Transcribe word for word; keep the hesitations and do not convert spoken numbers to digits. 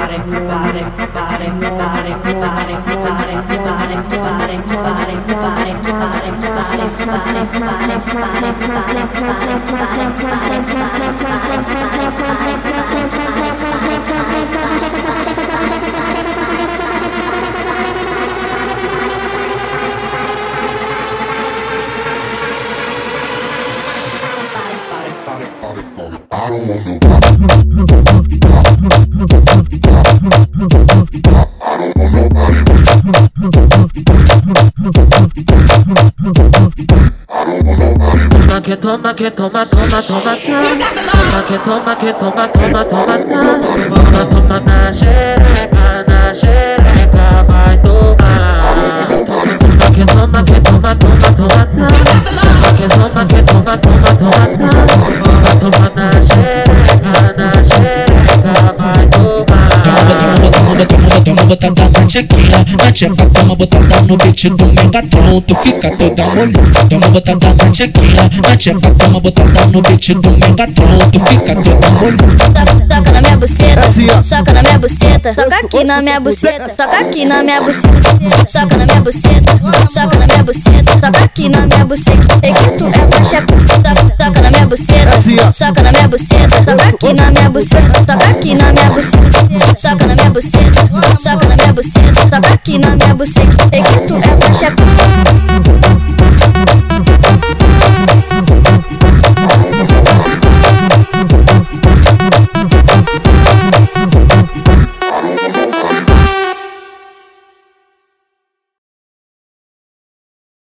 I don't want no I don't want nobody I don't want nobody Toma que toma que toma toma toma Toma que toma que toma toma toma Toma toma na xereca na xereca vai tomar Toma que toma que toma toma toma Toma que toma que toma toma toma Toma na xereca, na xereca, vai tomar. Toma botada na chequeira, na checa. Toma botada no beat do Megatron, tu fica toda molhada. Toma botada na chequeira, na checa. Toma botada no beat do Megatron, tu fica toda molhada. Toca na minha buceta, soca na minha buceta. Toca aqui na minha buceta, toca aqui na minha buceta. Soca na minha buceta, soca na minha buceta. Toca aqui na minha buceta, é que tu é faixa. Toca na minha buceta, soca na minha buceta. Toca aqui na minha buceta, toca aqui na minha buceta. Soca na minha buceta, soca na minha buceta. Toca aqui na minha buceta, é que tu é faixa.